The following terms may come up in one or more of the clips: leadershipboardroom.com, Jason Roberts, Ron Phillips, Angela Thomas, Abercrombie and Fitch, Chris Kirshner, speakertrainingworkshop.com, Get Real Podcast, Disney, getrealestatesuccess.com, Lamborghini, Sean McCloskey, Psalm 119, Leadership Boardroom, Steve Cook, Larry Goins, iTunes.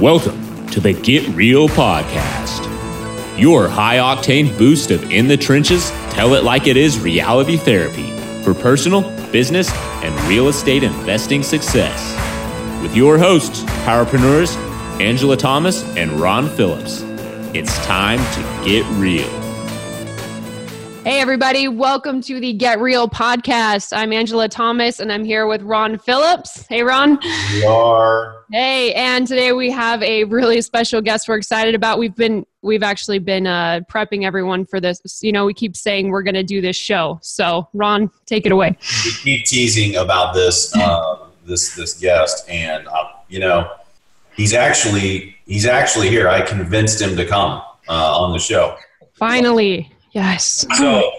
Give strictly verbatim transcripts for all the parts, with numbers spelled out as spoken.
Welcome to the Get Real Podcast, your high-octane boost of In the Trenches, Tell It Like It Is reality therapy for personal, business, and real estate investing success. With your hosts, Powerpreneurs, Angela Thomas and Ron Phillips. It's time to get real. Hey, everybody. Welcome to the Get Real Podcast. I'm Angela Thomas, and I'm here with Ron Phillips. Hey, Ron. We are. Hey, and today we have a really special guest we're excited about. We've been, we've actually been uh, prepping everyone for this. You know, we keep saying we're going to do this show. So, Ron, take it away. We keep teasing about this, uh, this, this guest, and, uh, you know, he's actually, he's actually here. I convinced him to come uh, on the show. Finally. Yes. So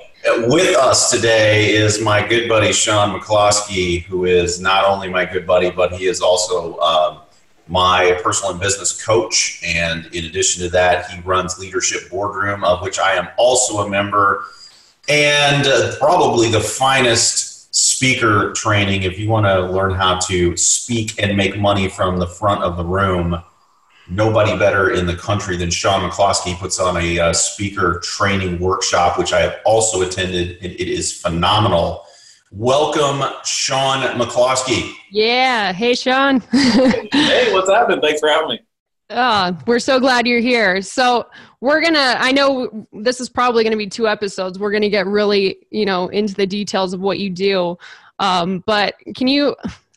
with us today is my good buddy, Sean McCloskey, who is not only my good buddy, but he is also um, my personal and business coach. And in addition to that, he runs Leadership Boardroom, of which I am also a member, and uh, probably the finest speaker training. If you want to learn how to speak and make money from the front of the room, nobody better in the country than Sean McCloskey puts on a uh, speaker training workshop, which I have also attended, and it is phenomenal. Welcome, Sean McCloskey. Yeah. Hey, Sean. Hey, what's happening? Thanks for having me. Oh, we're so glad you're here. So we're going to, I know this is probably going to be two episodes. We're going to get really, you know, into the details of what you do. Um, but can you...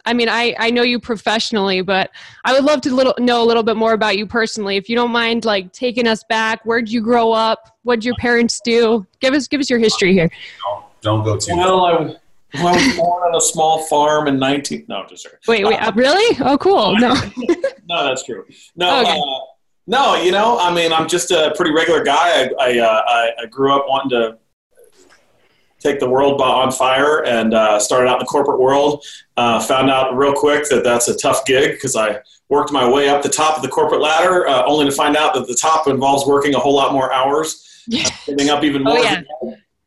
I mean, I, I know you professionally, but I would love to little, know a little bit more about you personally. If you don't mind, like, taking us back, where'd you grow up? What'd your parents do? Give us give us your history here. Don't, don't go too well. I was, well, I was born on a small farm in nineteen. No, just sorry. Wait, wait, uh, really? Oh, cool. No, no, that's true. No, okay. uh, no, you know, I mean, I'm just a pretty regular guy. I I, uh, I, I grew up wanting to take the world on fire, and uh, started out in the corporate world. Uh, found out real quick that that's a tough gig, because I worked my way up the top of the corporate ladder, uh, only to find out that the top involves working a whole lot more hours, giving up even more, oh, yeah.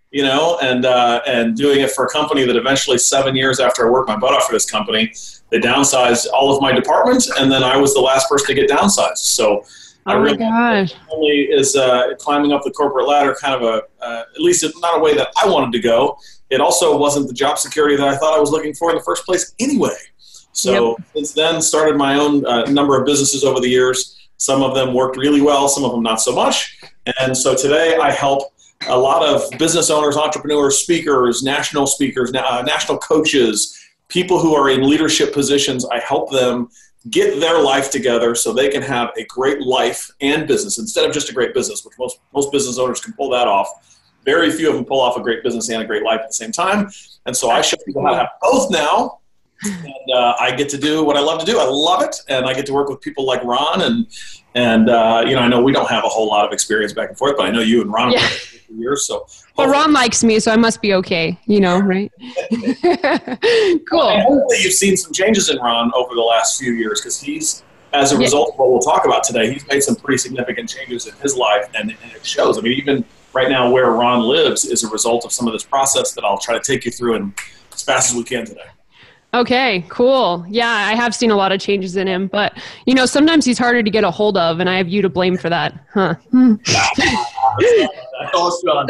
you know, and uh, and doing it for a company that eventually, seven years after I worked my butt off for this company, they downsized all of my departments, and then I was the last person to get downsized. So. Oh my gosh. Really is uh, climbing up the corporate ladder kind of a, uh, at least it's not a way that I wanted to go. It also wasn't the job security that I thought I was looking for in the first place anyway. So yep. Since then, started my own uh, number of businesses over the years. Some of them worked really well, some of them not so much. And so today I help a lot of business owners, entrepreneurs, speakers, national speakers, uh, national coaches, people who are in leadership positions. I help them get their life together so they can have a great life and business instead of just a great business, which most, most business owners can pull that off. Very few of them pull off a great business and a great life at the same time. And so I show people how to have both now. And uh, I get to do what I love to do. I love it. And I get to work with people like Ron. And, and uh, you know, I know we don't have a whole lot of experience back and forth, but I know you and Ron yeah. have been for years. So. Well, Ron likes me, so I must be okay, you know, right? Cool. Well, hopefully you've seen some changes in Ron over the last few years, because he's, as a result yeah. of what we'll talk about today, he's made some pretty significant changes in his life, and, and it shows. I mean, even right now where Ron lives is a result of some of this process that I'll try to take you through in, as fast as we can today. Okay, cool. Yeah, I have seen a lot of changes in him, but you know, sometimes he's harder to get a hold of, and I have you to blame for that, huh?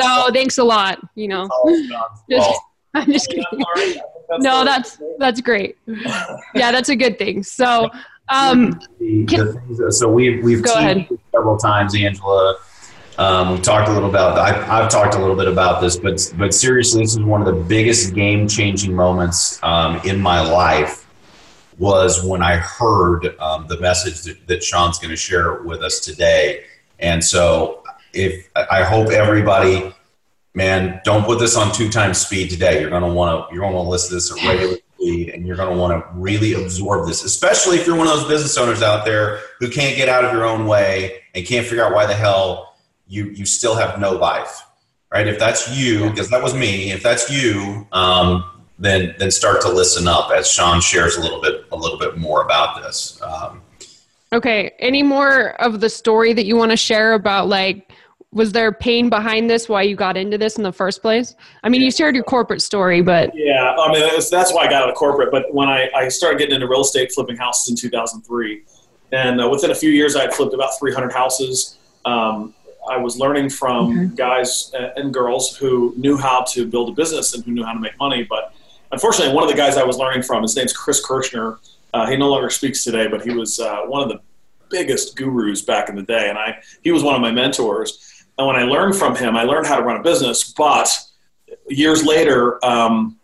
So thanks a lot. You know, just, I'm just kidding. No, that's that's great. Yeah, that's a good thing. So, um, can, so we've we've teamed several times, Angela. Um, we've talked a little about. I, I've talked a little bit about this, but but seriously, this is one of the biggest game-changing moments um, in my life. Was when I heard um, the message that, that Sean's going to share with us today. And so, if I hope everybody, man, don't put this on two times speed today. You're going to want to you're going to listen to this at regular speed, and you're going to want to really absorb this, especially if you're one of those business owners out there who can't get out of your own way and can't figure out why the hell. You you still have no life, right? If that's you, because that was me. If that's you, um, then then start to listen up as Sean shares a little bit a little bit more about this. Um, okay. Any more of the story that you want to share about? Like, was there pain behind this? Why you got into this in the first place? I mean, yeah. You shared your corporate story, but yeah, I mean it was, that's why I got out of corporate. But when I I started getting into real estate, flipping houses in two thousand three. And uh, within a few years, I had flipped about three hundred houses. Um, I was learning from okay. guys and girls who knew how to build a business and who knew how to make money. But unfortunately, one of the guys I was learning from, his name's Chris Kirshner. Uh, he no longer speaks today, but he was uh, one of the biggest gurus back in the day. And I, he was one of my mentors. And when I learned from him, I learned how to run a business. But years later, um,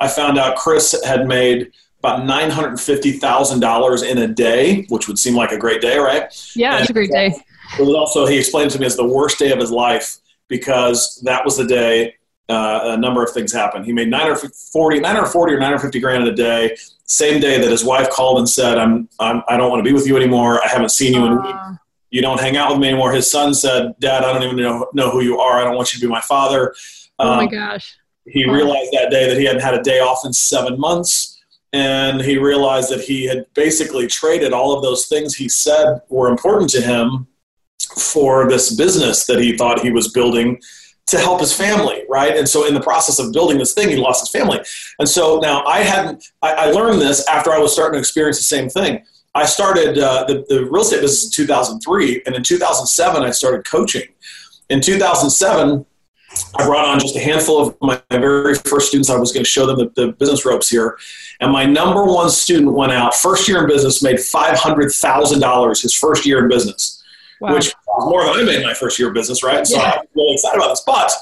I found out Chris had made about nine hundred fifty thousand dollars in a day, which would seem like a great day, right? Yeah, and it's a great day. It was also, he explained to me, as the worst day of his life, because that was the day uh, a number of things happened. He made nine hundred forty or nine hundred fifty grand in a day, same day that his wife called and said, I'm, I'm, I don't want to be with you anymore. I haven't seen you in a week. You don't hang out with me anymore. His son said, Dad, I don't even know, know who you are. I don't want you to be my father. Um, oh, my gosh. He realized that day that he hadn't had a day off in seven months. And he realized that he had basically traded all of those things he said were important to him for this business that he thought he was building to help his family, right? And so in the process of building this thing, he lost his family. And so now I hadn't, I, I learned this after I was starting to experience the same thing. I started uh, the, the real estate business in two thousand three. And in two thousand seven, I started coaching. In two thousand seven, I brought on just a handful of my very first students. I was going to show them the, the business ropes here. And my number one student went out, first year in business, made five hundred thousand dollars his first year in business, wow. which was more than I made my first year in business, right? So yeah. I was really excited about this. But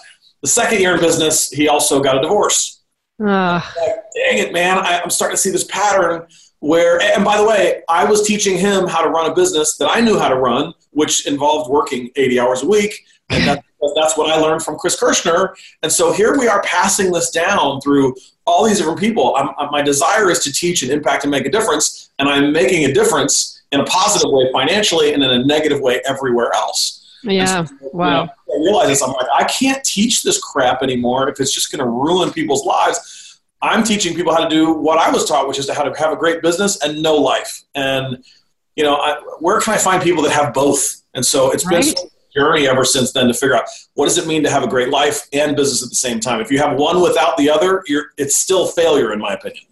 the second year in business, he also got a divorce. Uh. Like, dang it, man. I, I'm starting to see this pattern where, and by the way, I was teaching him how to run a business that I knew how to run, which involved working eighty hours a week. And that's That's what I learned from Chris Kirshner. And so here we are passing this down through all these different people. I'm, my desire is to teach and impact and make a difference. And I'm making a difference in a positive way financially and in a negative way everywhere else. Yeah. So, wow. You know, I realize this. I'm like, I can't teach this crap anymore if it's just going to ruin people's lives. I'm teaching people how to do what I was taught, which is to how to have a great business and no life. And, you know, I, where can I find people that have both? And so it's right? been journey ever since then to figure out, what does it mean to have a great life and business at the same time? If you have one without the other, you're, it's still failure, in my opinion.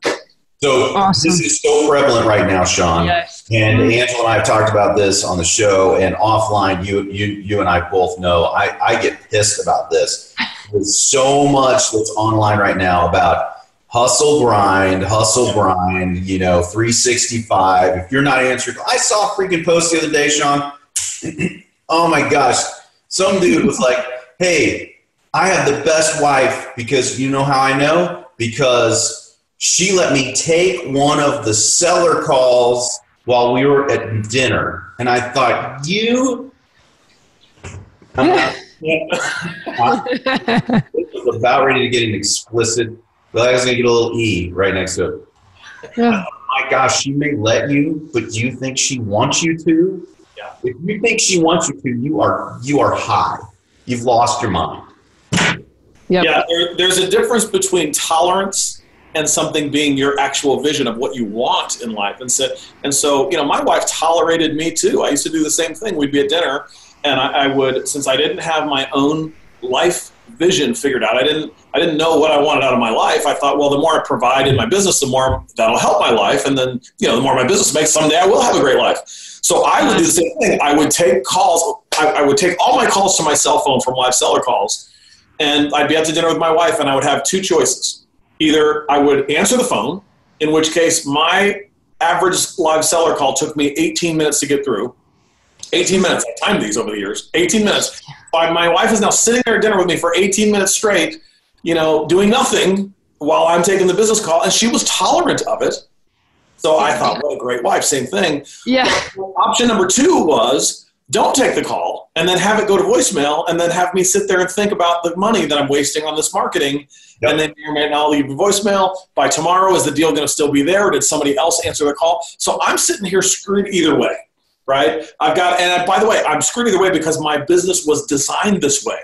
So awesome. This is so prevalent right now, Sean. Yes. And Angela and I have talked about this on the show and offline. You you, you and I both know I, I get pissed about this. There's so much that's online right now about hustle, grind, hustle, grind, you know, three sixty-five. If you're not answering, I saw a freaking post the other day, Sean. Oh my gosh. Some dude was like, hey, I have the best wife because you know how I know? Because she let me take one of the seller calls while we were at dinner. And I thought, you, I'm not, I was about ready to get an explicit, but I was going to get a little E right next to it. Yeah. Oh my gosh, she may let you, but do you think she wants you to? If you think she wants you to, you are you are high. You've lost your mind. Yep. Yeah, there, there's a difference between tolerance and something being your actual vision of what you want in life. And so, and so, you know, my wife tolerated me too. I used to do the same thing. We'd be at dinner, and I, I would, since I didn't have my own life vision figured out, I didn't I didn't know what I wanted out of my life. I thought, well, the more I provide in my business, the more that'll help my life. And then, you know, the more my business makes, someday I will have a great life. So I would do the same thing. I would take calls. I, I would take all my calls to my cell phone from live seller calls. And I'd be out to dinner with my wife, and I would have two choices. Either I would answer the phone, in which case my average live seller call took me eighteen minutes to get through. eighteen minutes. I timed these over the years. eighteen minutes. My wife is now sitting there at dinner with me for eighteen minutes straight, you know, doing nothing while I'm taking the business call. And she was tolerant of it. So I thought, what a great wife, same thing. Yeah. Option number two was, don't take the call and then have it go to voicemail and then have me sit there and think about the money that I'm wasting on this marketing. Yep. And then you may not leave a voicemail. By tomorrow, is the deal going to still be there? Or did somebody else answer the call? So I'm sitting here screwed either way, right? I've got, and by the way, I'm screwed either way because my business was designed this way.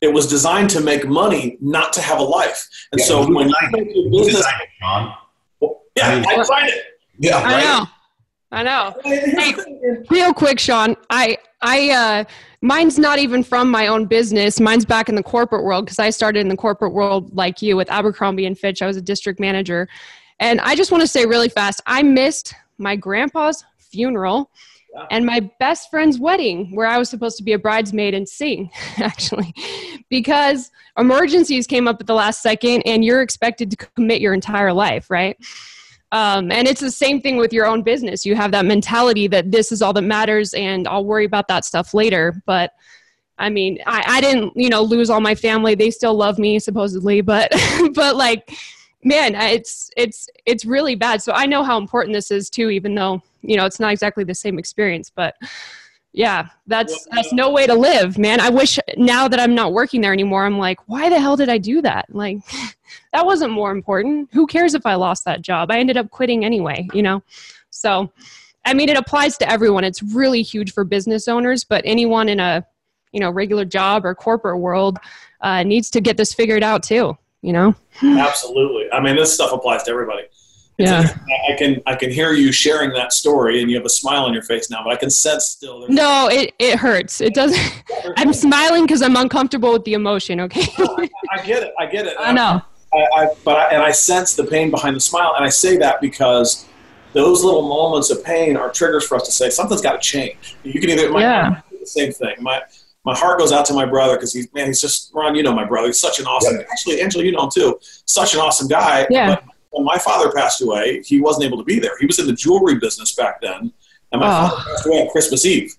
It was designed to make money, not to have a life. And yeah, so you when designed, you make your business, you designed it, yeah, I, mean, I find it. Yeah, I know. I know. Hey, real quick, Sean. I, I, uh, mine's not even from my own business. Mine's back in the corporate world because I started in the corporate world like you with Abercrombie and Fitch. I was a district manager, and I just want to say really fast, I missed my grandpa's funeral yeah. and my best friend's wedding, where I was supposed to be a bridesmaid and sing, actually, because emergencies came up at the last second and you're expected to commit your entire life, right? Um, and it's the same thing with your own business. You have that mentality that this is all that matters and I'll worry about that stuff later. But I mean, I, I didn't, you know, lose all my family. They still love me supposedly, but, but like, man, it's, it's, it's really bad. So I know how important this is too, even though, you know, it's not exactly the same experience, but yeah, that's, that's no way to live, man. I wish now that I'm not working there anymore, I'm like, why the hell did I do that? Like, that wasn't more important. Who cares if I lost that job? I ended up quitting anyway, you know? So, I mean, it applies to everyone. It's really huge for business owners, but anyone in a, you know, regular job or corporate world uh, needs to get this figured out too, you know? Absolutely. I mean, this stuff applies to everybody. It's yeah. Like, I can, I can hear you sharing that story and you have a smile on your face now, but I can sense still. No, it, it hurts. It doesn't. I'm smiling cause I'm uncomfortable with the emotion. Okay. No, I, I get it. I get it. I know. I, I, but I, and I sense the pain behind the smile. And I say that because those little moments of pain are triggers for us to say, something's got to change. You can either, my, yeah. do the same thing. My, My heart goes out to my brother because he's, man, he's just, Ron, you know my brother. He's such an awesome, yep. actually, Angela, you know him too. Such an awesome guy. Yeah. But when my father passed away, he wasn't able to be there. He was in the jewelry business back then. And my oh. father passed away on Christmas Eve.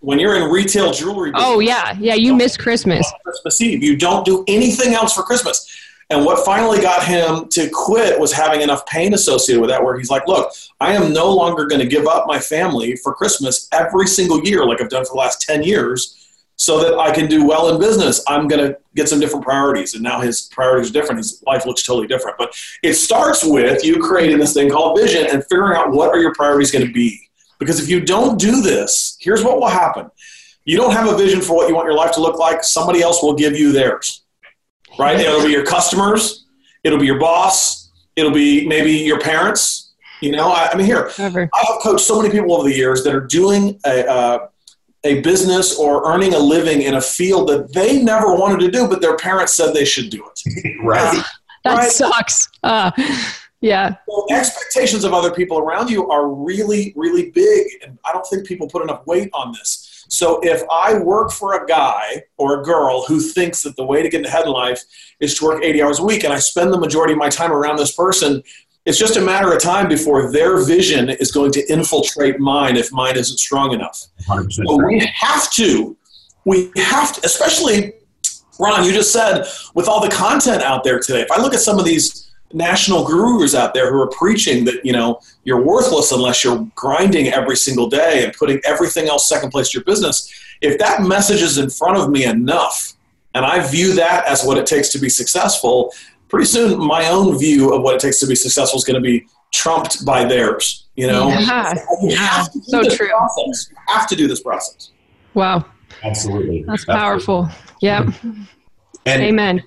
When you're in retail jewelry business. Oh, yeah. Yeah, you, you miss Christmas. Christmas Eve. You don't do anything else for Christmas. And what finally got him to quit was having enough pain associated with that where he's like, look, I am no longer going to give up my family for Christmas every single year like I've done for the last ten years. So that I can do well in business, I'm going to get some different priorities. And now his priorities are different. His life looks totally different. But it starts with you creating this thing called vision and figuring out what are your priorities going to be. Because if you don't do this, here's what will happen. You don't have a vision for what you want your life to look like. Somebody else will give you theirs, right? It'll be your customers. It'll be your boss. It'll be maybe your parents. You know, I, I mean, here, Never. I have coached so many people over the years that are doing a uh, a business or earning a living in a field that they never wanted to do, but their parents said they should do it. Right. That right? sucks. Uh, yeah. So expectations of other people around you are really, really big. And I don't think people put enough weight on this. So if I work for a guy or a girl who thinks that the way to get ahead in life is to work eighty hours a week, and I spend the majority of my time around this person, it's just a matter of time before their vision is going to infiltrate mine if mine isn't strong enough. So we have to, we have to, especially, Ron, you just said, with all the content out there today, if I look at some of these national gurus out there who are preaching that, you know, you're worthless unless you're grinding every single day and putting everything else second place to your business, if that message is in front of me enough, and I view that as what it takes to be successful, pretty soon my own view of what it takes to be successful is going to be trumped by theirs, you know? Yeah. So, you have to do so this true. Process. You have to do this process. Wow. Absolutely. That's powerful. Absolutely. Yep. And amen.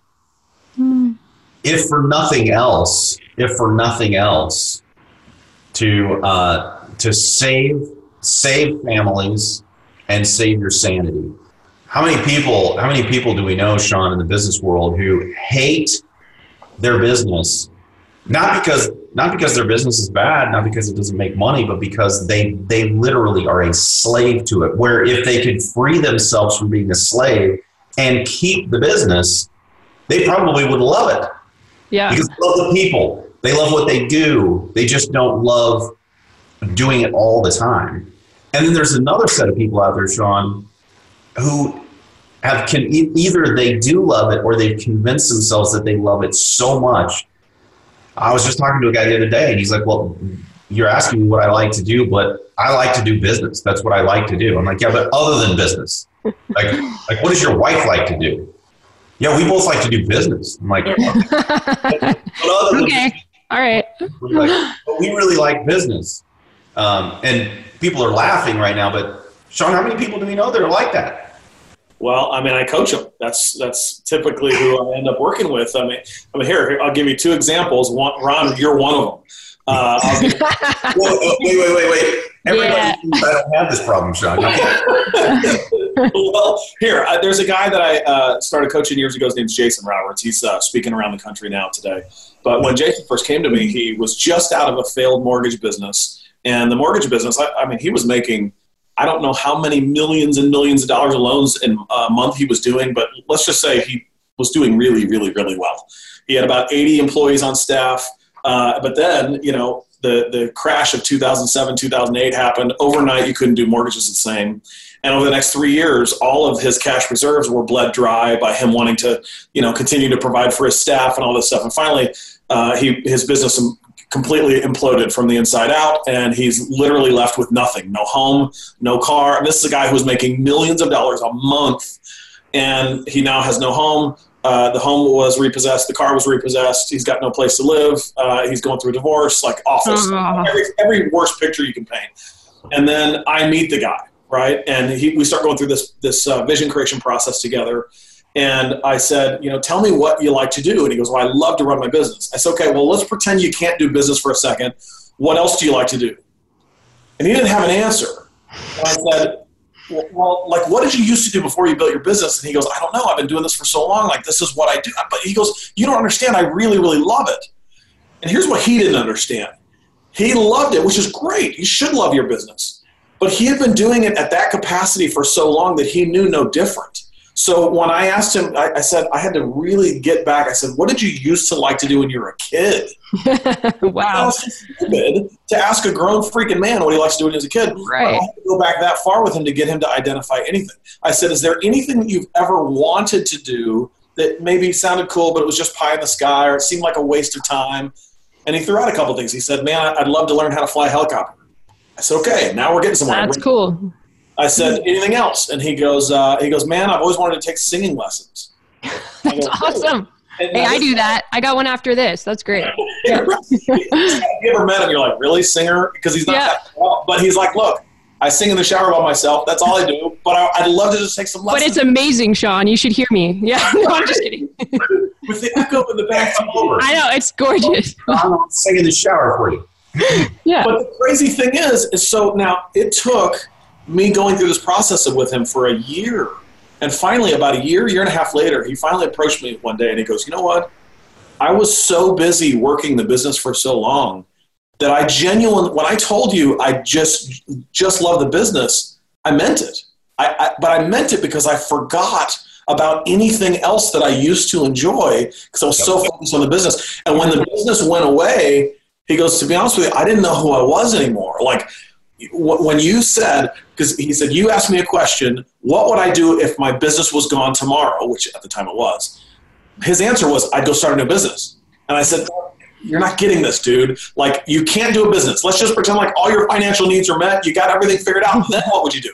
If for nothing else, if for nothing else, to uh, to save save families and save your sanity. How many people, how many people do we know, Sean, in the business world who hate their business, not because not because their business is bad, not because it doesn't make money, but because they they literally are a slave to it, where if they could free themselves from being a slave and keep the business, they probably would love it. Yeah. Because they love the people. They love what they do. They just don't love doing it all the time. And then there's another set of people out there, Sean, who have can either they do love it or they've convinced themselves that they love it so much. I was just talking to a guy the other day and he's like, well, you're asking me what I like to do, but I like to do business. That's what I like to do. I'm like, yeah, but other than business, like, like what does your wife like to do? Yeah, we both like to do business. I'm like, other okay, than all right. Like, but we really like business. Um, and people are laughing right now, but Sean, how many people do we know that are like that? Well, I mean, I coach them. That's that's typically who I end up working with. I mean, I mean, here, here I'll give you two examples. One, Ron, you're one of them. Uh, I'll give you, whoa, wait, wait, wait, wait. Everybody yeah. thinks I don't have this problem, Sean. Well, here, uh, there's a guy that I uh, started coaching years ago. His name's Jason Roberts. He's uh, speaking around the country now today. But when Jason first came to me, he was just out of a failed mortgage business. And the mortgage business, I, I mean, he was making, I don't know how many millions and millions of dollars of loans in a month he was doing, but let's just say he was doing really, really, really well. He had about eighty employees on staff. Uh, but then, you know, the, the crash of two thousand seven, two thousand eight happened. Overnight, you couldn't do mortgages the same. And over the next three years, all of his cash reserves were bled dry by him wanting to, you know, continue to provide for his staff and all this stuff. And finally, uh, he his business completely imploded from the inside out, and he's literally left with nothing, no home, no car. And this is a guy who was making millions of dollars a month, and he now has no home. Uh, the home was repossessed. The car was repossessed. He's got no place to live. Uh, he's going through a divorce, like awful stuff. Every, every worst picture you can paint. And then I meet the guy, right? And he, we start going through this, this uh, vision creation process together. And I said, you know, tell me what you like to do. And he goes, well, I love to run my business. I said, okay, well, let's pretend you can't do business for a second. What else do you like to do? And he didn't have an answer. And I said, well, like, what did you used to do before you built your business? And he goes, I don't know. I've been doing this for so long. Like, this is what I do. But he goes, you don't understand. I really, really love it. And here's what he didn't understand. He loved it, which is great. You should love your business. But he had been doing it at that capacity for so long that he knew no different. So when I asked him, I, I said, I had to really get back. I said, what did you used to like to do when you were a kid? Wow. How stupid to ask a grown freaking man what he likes to do when he was a kid. Right. I had to go back that far with him to get him to identify anything. I said, is there anything that you've ever wanted to do that maybe sounded cool, but it was just pie in the sky or it seemed like a waste of time? And he threw out a couple of things. He said, man, I'd love to learn how to fly a helicopter. I said, okay, now we're getting somewhere. That's cool. I said, anything else? And he goes, uh, he goes, man, I've always wanted to take singing lessons. That's awesome. And hey, I, I do that. I got one after this. That's great. Yeah. If you ever met him, you're like, really, singer? Because he's not yeah. that well. But he's like, look, I sing in the shower by myself. That's all I do. But I, I'd love to just take some lessons. But it's amazing, Sean. You should hear me. Yeah, no, I'm just kidding. With the echo in the back. Over. I know. It's gorgeous. I'm not singing in the shower for you. Yeah. But the crazy thing is, is so now it took me going through this process with him for a year. And finally, about a year, year and a half later, he finally approached me one day and he goes, you know what? I was so busy working the business for so long that I genuinely, when I told you I just just love the business, I meant it. I, I, but I meant it because I forgot about anything else that I used to enjoy because I was so focused on the business. And when the business went away, he goes, to be honest with you, I didn't know who I was anymore. Like, when you said, because he said, you asked me a question, what would I do if my business was gone tomorrow, which at the time it was, his answer was, I'd go start a new business. And I said, you're not getting this, dude. Like, you can't do a business. Let's just pretend like all your financial needs are met. You got everything figured out. Then what would you do?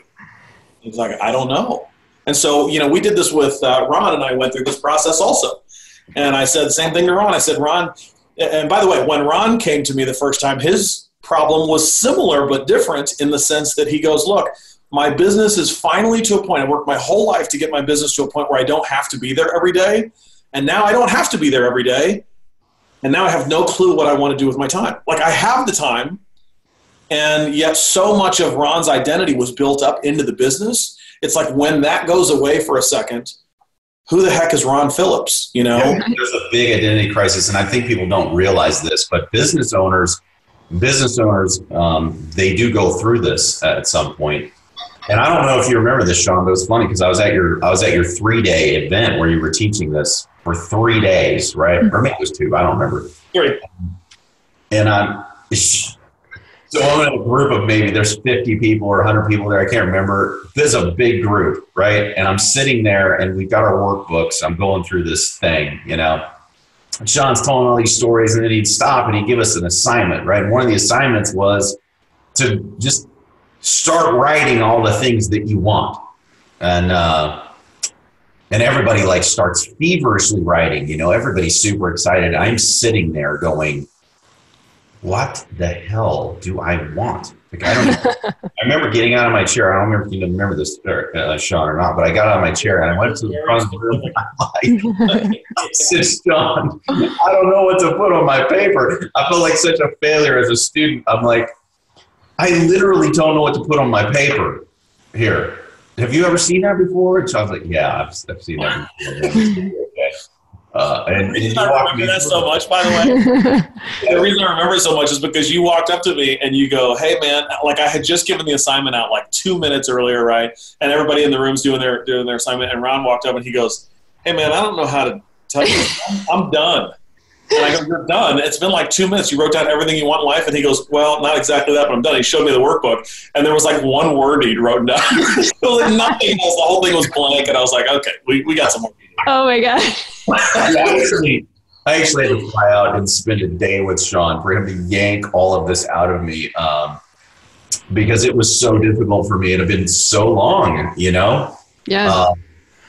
He's like, I don't know. And so, you know, we did this with uh, Ron and I went through this process also. And I said the same thing to Ron. I said, Ron, and by the way, when Ron came to me the first time, his problem was similar but different in the sense that he goes, look, my business is finally to a point. I worked my whole life to get my business to a point where I don't have to be there every day. And now I don't have to be there every day. And now I have no clue what I want to do with my time. Like, I have the time. And yet so much of Ron's identity was built up into the business. It's like when that goes away for a second, who the heck is Ron Phillips? You know, yeah, there's a big identity crisis. And I think people don't realize this, but business owners Business owners, um, they do go through this at some point. And I don't know if you remember this, Sean, but it was funny because I was at your I was at your three-day event where you were teaching this for three days, right? Mm-hmm. Or maybe it was two. I don't remember. Sure. And I'm, so I'm in a group of maybe there's fifty people or one hundred people there. I can't remember. This is a big group, right? And I'm sitting there and we've got our workbooks. I'm going through this thing, you know. Sean's telling all these stories, and then he'd stop and he'd give us an assignment, right? One of the assignments was to just start writing all the things that you want. And uh, and everybody like starts feverishly writing, you know, everybody's super excited. I'm sitting there going, what the hell do I want? Like, I don't I remember getting out of my chair. I don't remember if you remember this, uh, Sean, or not, but I got out of my chair and I went to the front of the room and I'm like, this is Sean. I don't know what to put on my paper. I feel like such a failure as a student. I'm like, I literally don't know what to put on my paper here. Have you ever seen that before? And Sean's like, yeah, I've, I've seen that before. Okay. Uh, and, and you I walked me that so it. much, by the way. The reason I remember it so much is because you walked up to me and you go, "Hey, man!" Like I had just given the assignment out like two minutes earlier, right? And everybody in the room's doing their doing their assignment. And Ron walked up and he goes, "Hey, man! I don't know how to tell you. I'm, I'm done." And I go, "You're done. It's been like two minutes. You wrote down everything you want in life." And he goes, "Well, not exactly that, but I'm done." He showed me the workbook, and there was like one word he'd wrote down. Like nothing else. The whole thing was blank, and I was like, "Okay, we, we got some more." Oh my god! I actually, I actually had to fly out and spend a day with Sean for him to yank all of this out of me, um, because it was so difficult for me. It had been so long, you know, yeah, uh,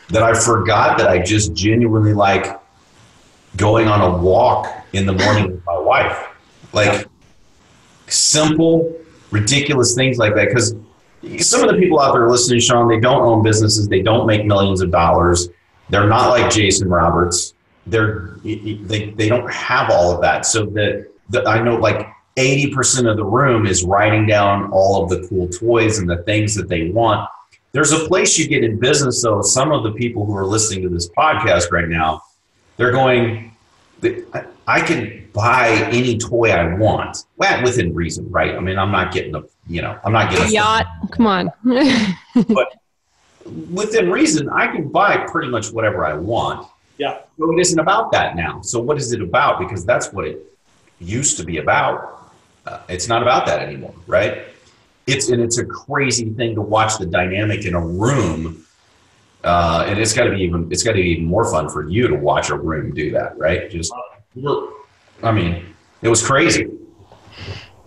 that I forgot that I just genuinely like going on a walk in the morning with my wife, like simple, ridiculous things like that. Because some of the people out there listening, Sean, they don't own businesses, they don't make millions of dollars. They're not like Jason Roberts. They're, they they don't have all of that. So that I know like eighty percent of the room is writing down all of the cool toys and the things that they want. There's a place you get in business though. Some of the people who are listening to this podcast right now, they're going, I can buy any toy I want. Well, within reason, right? I mean, I'm not getting a, you know, I'm not getting a yacht. Come on. But within reason, I can buy pretty much whatever I want. Yeah. So it isn't about that now. So what is it about? Because that's what it used to be about. Uh, it's not about that anymore, right? It's and it's a crazy thing to watch the dynamic in a room. Uh, and it's got to be even it's got to be even more fun for you to watch a room do that, right? Just, I mean, it was crazy.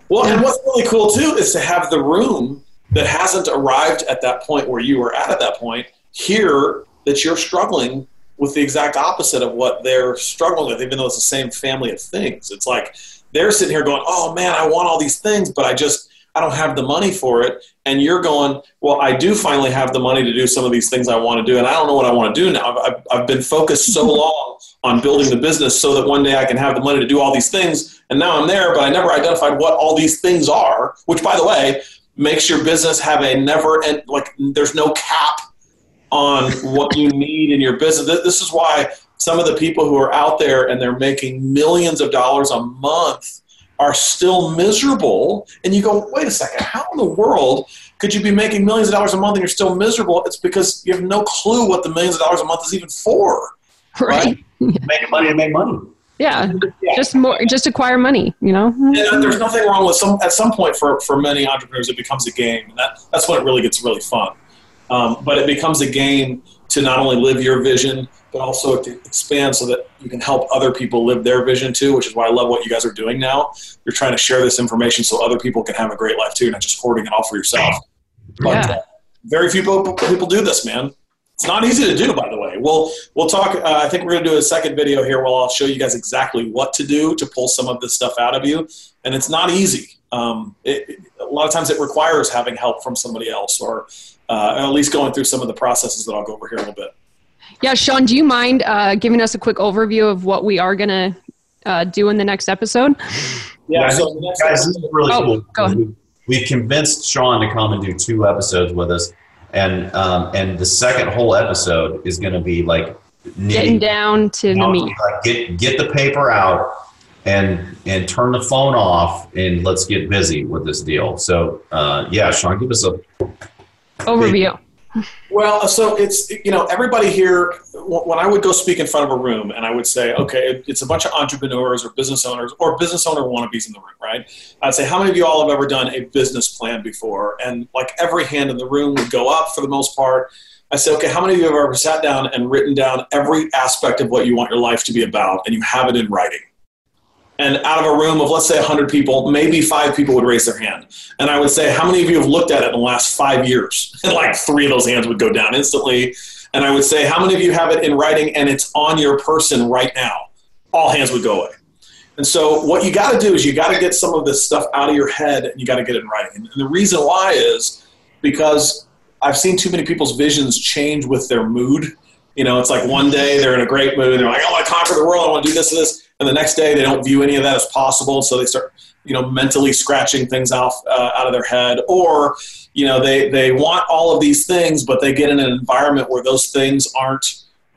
Well, and what's really cool too is to have the room that hasn't arrived at that point where you were at at that point, hear that you're struggling with the exact opposite of what they're struggling with, even though it's the same family of things. It's like they're sitting here going, "Oh man, I want all these things, but I just, I don't have the money for it." And you're going, "Well, I do finally have the money to do some of these things I want to do. And I don't know what I want to do now. I've, I've been focused so long on building the business so that one day I can have the money to do all these things. And now I'm there, but I never identified what all these things are," which by the way, makes your business have a never end, like there's no cap on what you need in your business. This is why some of the people who are out there and they're making millions of dollars a month are still miserable. And you go, "Wait a second, how in the world could you be making millions of dollars a month and you're still miserable?" It's because you have no clue what the millions of dollars a month is even for. Right. right? Making money to make money. Yeah, just more, just acquire money, you know? And there's nothing wrong with some, at some point for, for many entrepreneurs, it becomes a game. And that, that's when it really gets really fun. Um, but it becomes a game to not only live your vision, but also to expand so that you can help other people live their vision too, which is why I love what you guys are doing now. You're trying to share this information so other people can have a great life too, not just hoarding it all for yourself. But yeah. Very few people, people do this, man. It's not easy to do, by the way. We'll, we'll talk. Uh, I think we're going to do a second video here where I'll show you guys exactly what to do to pull some of this stuff out of you. And it's not easy. Um, it, it, a lot of times it requires having help from somebody else or uh, at least going through some of the processes that I'll go over here in a little bit. Yeah, Sean, do you mind uh, giving us a quick overview of what we are going to uh, do in the next episode? Yeah, yeah so the next guys, episode. This is really oh, cool. Go ahead. We've convinced Sean to come and do two episodes with us. And um, and the second whole episode is going to be like getting down to the meat. Like get get the paper out and and turn the phone off and let's get busy with this deal. So uh, yeah, Sean, give us a overview. Hey. Well, so it's you know everybody here. When I would go speak in front of a room and I would say, okay, it's a bunch of entrepreneurs or business owners or business owner wannabes in the room, right? I'd say, how many of you all have ever done a business plan before? And like every hand in the room would go up for the most part. I said, okay, how many of you have ever sat down and written down every aspect of what you want your life to be about and you have it in writing? And out of a room of, let's say, one hundred people, maybe five people would raise their hand. And I would say, how many of you have looked at it in the last five years? And like three of those hands would go down instantly. And I would say, how many of you have it in writing and it's on your person right now? All hands would go away. And so what you got to do is you got to get some of this stuff out of your head and you got to get it in writing. And the reason why is because I've seen too many people's visions change with their mood. You know, it's like one day they're in a great mood and they're like, I want to conquer the world. I want to do this and this. And the next day they don't view any of that as possible. So they start, you know, mentally scratching things off uh, out of their head, or, you know, they, they want all of these things, but they get in an environment where those things aren't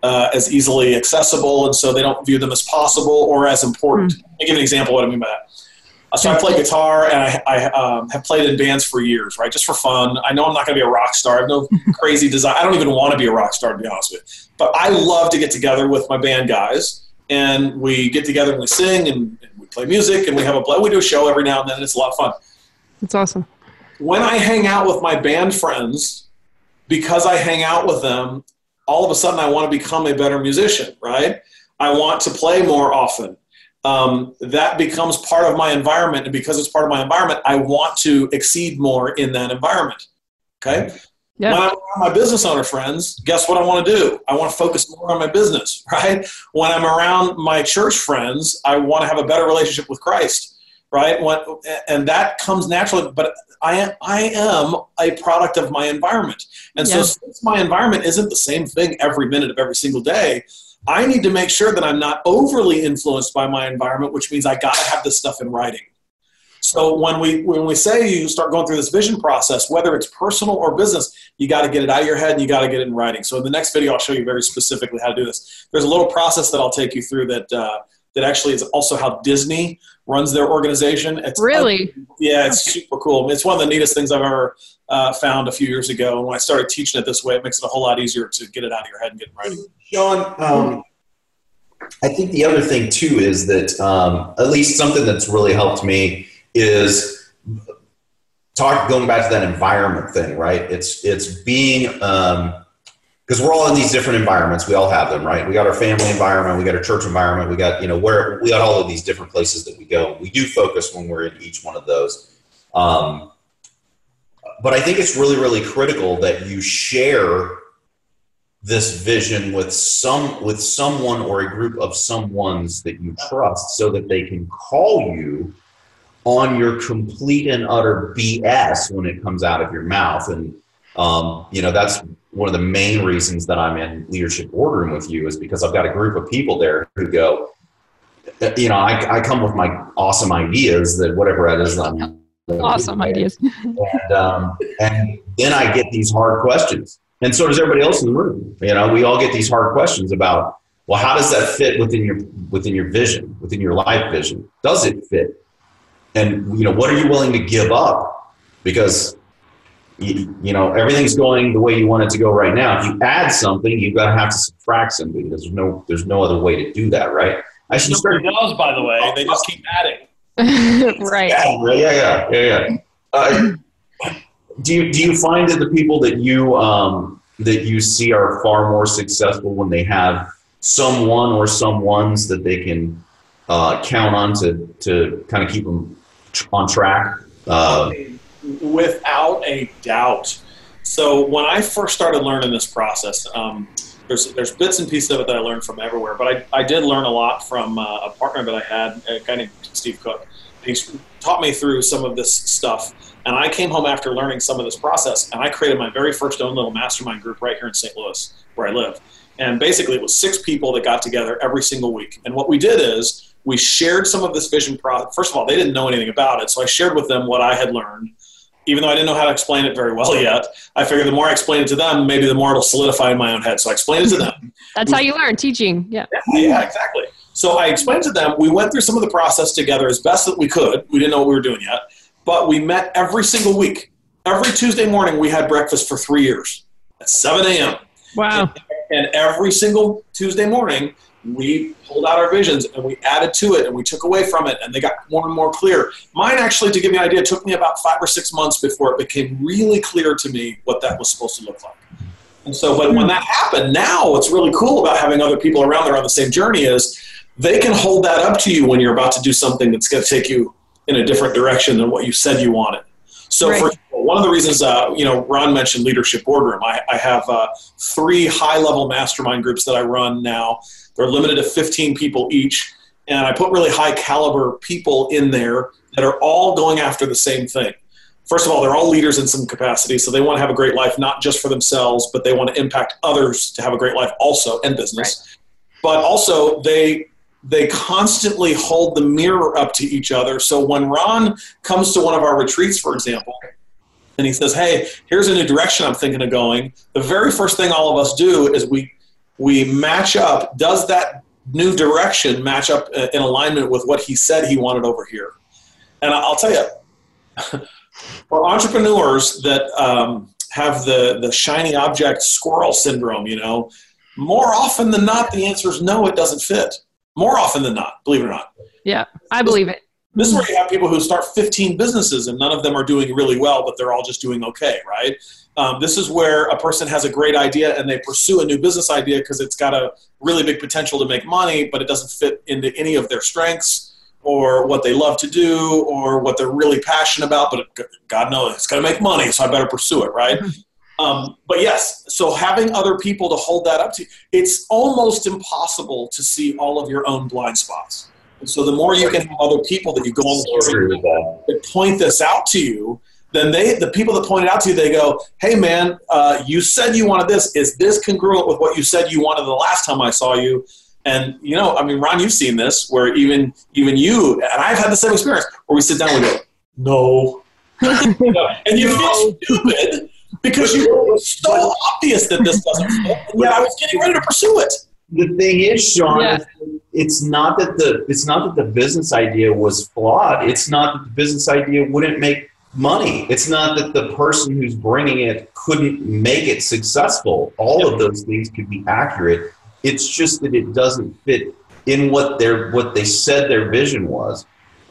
uh, as easily accessible, and so they don't view them as possible or as important. Mm. Let me give an example of what I mean by that. Uh, so I play guitar, and I, I um, have played in bands for years, right, just for fun. I know I'm not going to be a rock star. I have no crazy desire. I don't even want to be a rock star, to be honest with you. But I love to get together with my band guys, and we get together and we sing, and, and we play music, and we have a we do a show every now and then, and it's a lot of fun. That's awesome. When I hang out with my band friends, because I hang out with them, all of a sudden I want to become a better musician, right? I want to play more often. Um, that becomes part of my environment. And because it's part of my environment, I want to exceed more in that environment. Okay. Yeah. When I'm around my business owner friends, guess what I want to do? I want to focus more on my business, right? When I'm around my church friends, I want to have a better relationship with Christ, right? When, and that comes naturally, but I am, I am a product of my environment. And yeah. so since my environment isn't the same thing every minute of every single day, I need to make sure that I'm not overly influenced by my environment, which means I got to have this stuff in writing. So when we when we say you start going through this vision process, whether it's personal or business, you got to get it out of your head and you got to get it in writing. So in the next video, I'll show you very specifically how to do this. There's a little process that I'll take you through that uh, that actually is also how Disney runs their organization. It's, really? Uh, yeah, it's super cool. It's one of the neatest things I've ever uh, found a few years ago. And when I started teaching it this way, it makes it a whole lot easier to get it out of your head and get it in writing. Sean, um, I think the other thing too is that um, at least something that's really helped me is talk going back to that environment thing, right? It's it's being um, because we're all in these different environments. We all have them, right? We got our family environment, we got our church environment, we got you know where we got all of these different places that we go. We do focus when we're in each one of those, um, but I think it's really really critical that you share this vision with some with someone or a group of someones that you trust so that they can call you on your complete and utter B S when it comes out of your mouth. And, um, you know, that's one of the main reasons that I'm in Leadership Boardroom with you is because I've got a group of people there who go, you know, I, I come with my awesome ideas that whatever it is that I'm awesome ideas. and, um, and then I get these hard questions. And so does everybody else in the room. You know, we all get these hard questions about, well, how does that fit within your within your vision, within your life vision? Does it fit? And, you know, what are you willing to give up? Because, you, you know, everything's going the way you want it to go right now. If you add something, you've got to have to subtract something. There's no there's no other way to do that, right? I should start. Knows, by the way, they just keep adding. Right. Yeah, yeah, yeah, yeah. yeah. Uh, Do you, do you find that the people that you um, that you see are far more successful when they have someone or someones that they can uh, count on to, to kind of keep them on track? Uh, Without a doubt. So when I first started learning this process, um, there's there's bits and pieces of it that I learned from everywhere, but I, I did learn a lot from uh, a partner that I had, a guy named Steve Cook. He taught me through some of this stuff. And I came home after learning some of this process, and I created my very first own little mastermind group right here in Saint Louis, where I live. And basically, it was six people that got together every single week. And what we did is we shared some of this vision process. First of all, they didn't know anything about it, so I shared with them what I had learned. Even though I didn't know how to explain it very well yet, I figured the more I explained it to them, maybe the more it'll solidify in my own head. So I explained it to them. That's how you learn, teaching. Yeah. Yeah, yeah, exactly. So I explained to them, we went through some of the process together as best that we could. We didn't know what we were doing yet. But we met every single week. Every Tuesday morning, we had breakfast for three years at seven a.m. Wow. And, and every single Tuesday morning, we pulled out our visions and we added to it and we took away from it and they got more and more clear. Mine actually, to give you an idea, took me about five or six months before it became really clear to me what that was supposed to look like. And so when, when that happened, now what's really cool about having other people around that are on the same journey is they can hold that up to you when you're about to do something that's going to take you in a different direction than what you said you wanted. So right. for example, one of the reasons, uh, you know, Ron mentioned Leadership Boardroom. I, I have uh, three high-level mastermind groups that I run now. They're limited to fifteen people each. And I put really high-caliber people in there that are all going after the same thing. First of all, they're all leaders in some capacity. So they want to have a great life, not just for themselves, but they want to impact others to have a great life also and business. Right. But also they... They constantly hold the mirror up to each other. So when Ron comes to one of our retreats, for example, and he says, hey, here's a new direction I'm thinking of going, the very first thing all of us do is we we match up. Does that new direction match up in alignment with what he said he wanted over here? And I'll tell you, for entrepreneurs that um, have the, the shiny object squirrel syndrome, you know, more often than not, the answer is no, it doesn't fit. More often than not, believe it or not. Yeah, I believe it. This is where you have people who start fifteen businesses and none of them are doing really well, but they're all just doing okay, right? Um, this is where a person has a great idea and they pursue a new business idea because it's got a really big potential to make money, but it doesn't fit into any of their strengths or what they love to do or what they're really passionate about, but it, God knows it's going to make money, so I better pursue it, right? Um, but yes, so having other people to hold that up to, it's almost impossible to see all of your own blind spots. And so the more you can have other people that you go on the that point this out to you, then they, the people that point it out to you, they go, hey man, uh, you said you wanted this. Is this congruent with what you said you wanted the last time I saw you? And you know, I mean, Ron, you've seen this where even, even you, and I've had the same experience where we sit down and we go, no. You know, and you feel stupid. Because you know, it was so obvious that this doesn't fit, and yet I was getting ready to pursue it. The thing is, Sean, yeah. it's not that the it's not that the business idea was flawed. It's not that the business idea wouldn't make money. It's not that the person who's bringing it couldn't make it successful. All yeah. of those things could be accurate. It's just that it doesn't fit in what their what they said their vision was,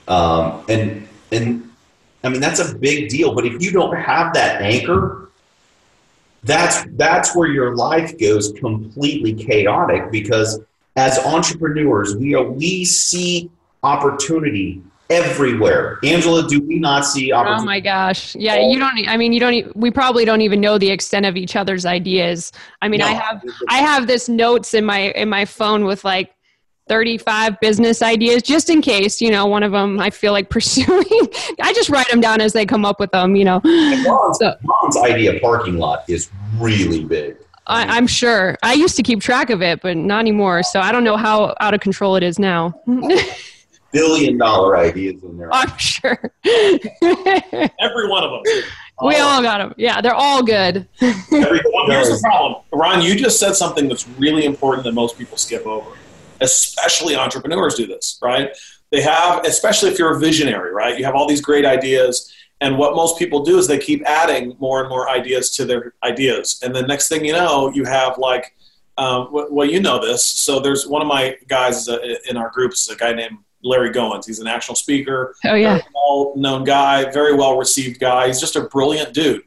um, and and I mean that's a big deal. But if you don't have that anchor. That's that's where your life goes completely chaotic, because as entrepreneurs, we are, we see opportunity everywhere. Angela, do we not see opportunity? Oh my gosh. Yeah, you don't, I mean, you don't, we probably don't even know the extent of each other's ideas. I mean, no. I have, I have this notes in my, in my phone with like thirty-five business ideas, just in case, you know, one of them I feel like pursuing. I just write them down as they come up with them, you know. Ron's, so, Ron's idea parking lot is really big. I, I'm sure. I used to keep track of it, but not anymore. So I don't know how out of control it is now. Billion dollar ideas in there. I'm sure. Every one of them. We all, all got them. Yeah, they're all good. Every, well, here's the problem. Ron, you just said something that's really important that most people skip over. Especially entrepreneurs do this, right? They have, especially if you're a visionary, right? You have all these great ideas. And what most people do is they keep adding more and more ideas to their ideas. And the next thing you know, you have like, um, well, you know this. So there's one of my guys in our group is a guy named Larry Goins. He's a national speaker. Oh, yeah. Very well-known guy, very well-received guy. He's just a brilliant dude.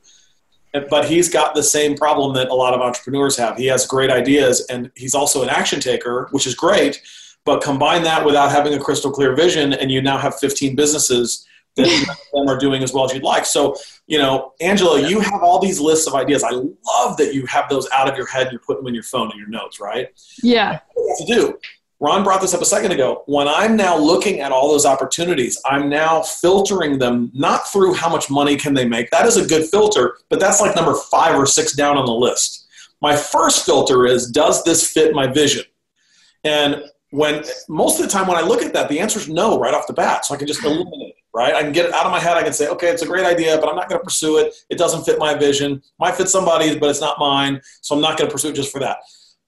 But he's got the same problem that a lot of entrepreneurs have. He has great ideas, and he's also an action taker, which is great, but combine that without having a crystal clear vision, and you now have fifteen businesses that none of them are doing as well as you'd like. So, you know, Angela, you have all these lists of ideas. I love that you have those out of your head and you're putting them in your phone and your notes, right? Yeah. What do you have to do? Ron brought this up a second ago. When I'm now looking at all those opportunities, I'm now filtering them, not through how much money can they make. That is a good filter, but that's like number five or six down on the list. My first filter is, does this fit my vision? And when most of the time when I look at that, the answer is no right off the bat. So I can just eliminate it, right? I can get it out of my head. I can say, okay, it's a great idea, but I'm not going to pursue it. It doesn't fit my vision. Might fit somebody's, but it's not mine. So I'm not going to pursue it just for that.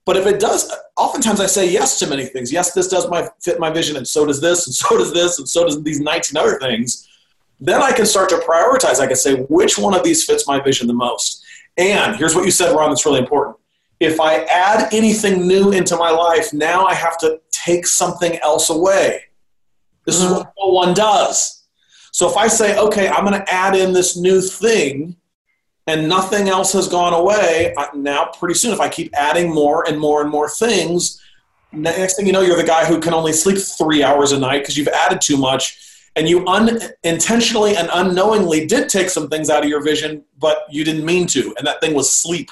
But if it does, oftentimes I say yes to many things. Yes, this does my, fit my vision, and so does this, and so does this, and so does these nineteen other things. Then I can start to prioritize. I can say, which one of these fits my vision the most? And here's what you said, Ron, that's really important. If I add anything new into my life, now I have to take something else away. This is what no one does. So if I say, okay, I'm going to add in this new thing, and nothing else has gone away, I, now pretty soon if I keep adding more and more and more things, next thing you know, you're the guy who can only sleep three hours a night because you've added too much, and you unintentionally and unknowingly did take some things out of your vision, but you didn't mean to, and that thing was sleep.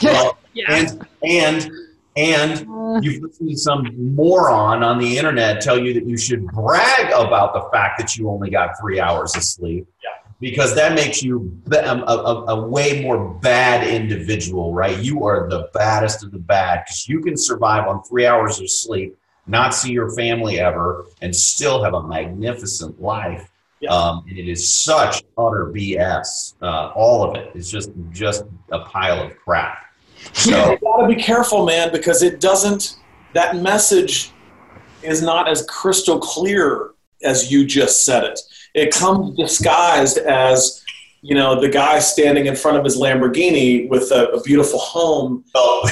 Right? Yeah. And, and, and you've listened to some moron on the internet tell you that you should brag about the fact that you only got three hours of sleep. Yeah. Because that makes you a, a, a way more bad individual, right? You are the baddest of the bad because you can survive on three hours of sleep, not see your family ever, and still have a magnificent life. Yeah. Um, and it is such utter B S. Uh, all of it is just just a pile of crap. So yeah, you gotta be careful, man, because it doesn't, that message is not as crystal clear as you just said it. It comes disguised as, you know, the guy standing in front of his Lamborghini with a, a beautiful home. Oh.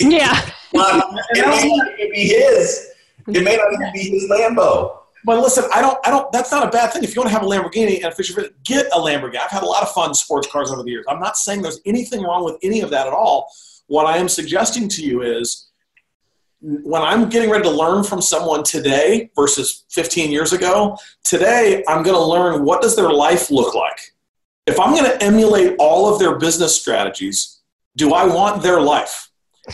Yeah. um, it may not even be his. It may not even be his Lambo. But listen, I don't, I don't, that's not a bad thing. If you want to have a Lamborghini and fish, get a Lamborghini. I've had a lot of fun sports cars over the years. I'm not saying there's anything wrong with any of that at all. What I am suggesting to you is when I'm getting ready to learn from someone today versus fifteen years ago, today I'm going to learn, what does their life look like? If I'm going to emulate all of their business strategies, do I want their life?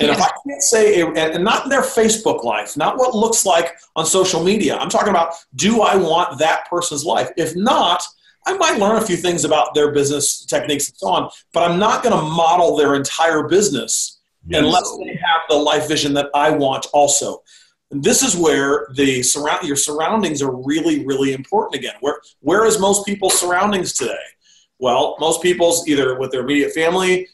And if I can't say, a, and not their Facebook life, not what looks like on social media, I'm talking about, do I want that person's life? If not, I might learn a few things about their business techniques and so on, but I'm not going to model their entire business yes. unless they have the life vision that I want also. And this is where the surround, your surroundings are really, really important again. Where, where is most people's surroundings today? Well, most people's either with their immediate family,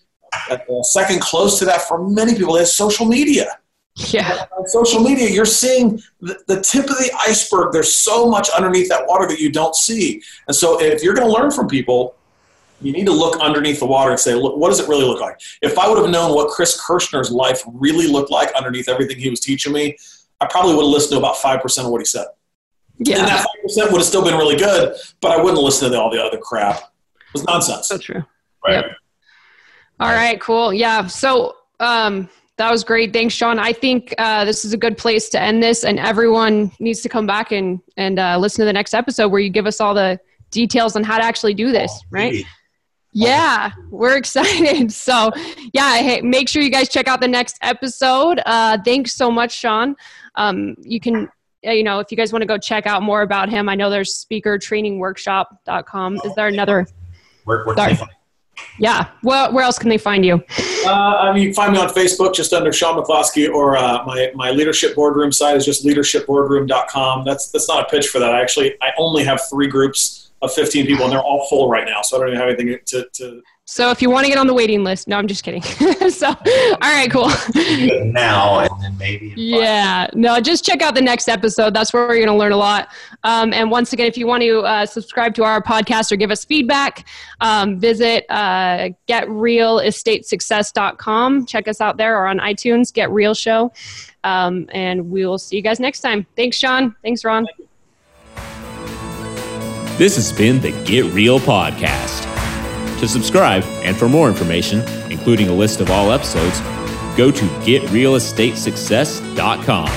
second close to that for many people is social media. Yeah. On social media, you're seeing the, the tip of the iceberg. There's so much underneath that water that you don't see. And so if you're going to learn from people, you need to look underneath the water and say, look, what does it really look like? If I would have known what Chris Kirshner's life really looked like underneath everything he was teaching me, I probably would have listened to about five percent of what he said. Yeah. And that five percent would have still been really good, but I wouldn't have listened to all the other crap. It was nonsense. So true. Right. Yep. All right, cool. Yeah. So um, that was great. Thanks, Sean. I think uh, this is a good place to end this, and everyone needs to come back and, and uh, listen to the next episode where you give us all the details on how to actually do this, right? Yeah, we're excited. So yeah, hey, make sure you guys check out the next episode. Uh, thanks so much, Sean. Um, you can, you know, if you guys want to go check out more about him, I know there's speaker training workshop dot com. Is there another? We're, we're Sorry. Yeah. Well, where else can they find you? Uh, I mean, you can find me on Facebook just under Sean McCloskey, or uh, my, my Leadership Boardroom site is just leadership boardroom dot com. That's that's not a pitch for that. I actually, I only have three groups of fifteen people, and they're all full right now, so I don't even have anything to... to... So if you want to get on the waiting list, no, I'm just kidding. So, all right, cool. Now and then maybe. Yeah. No, just check out the next episode. That's where we're going to learn a lot. Um, and once again, if you want to uh, subscribe to our podcast or give us feedback, um, visit uh, get real estate success dot com. Check us out there, or on iTunes, Get Real Show. Um, and we will see you guys next time. Thanks, Sean. Thanks, Ron. Thank you. This has been the Get Real Podcast. To subscribe, and for more information, including a list of all episodes, go to get real estate success dot com.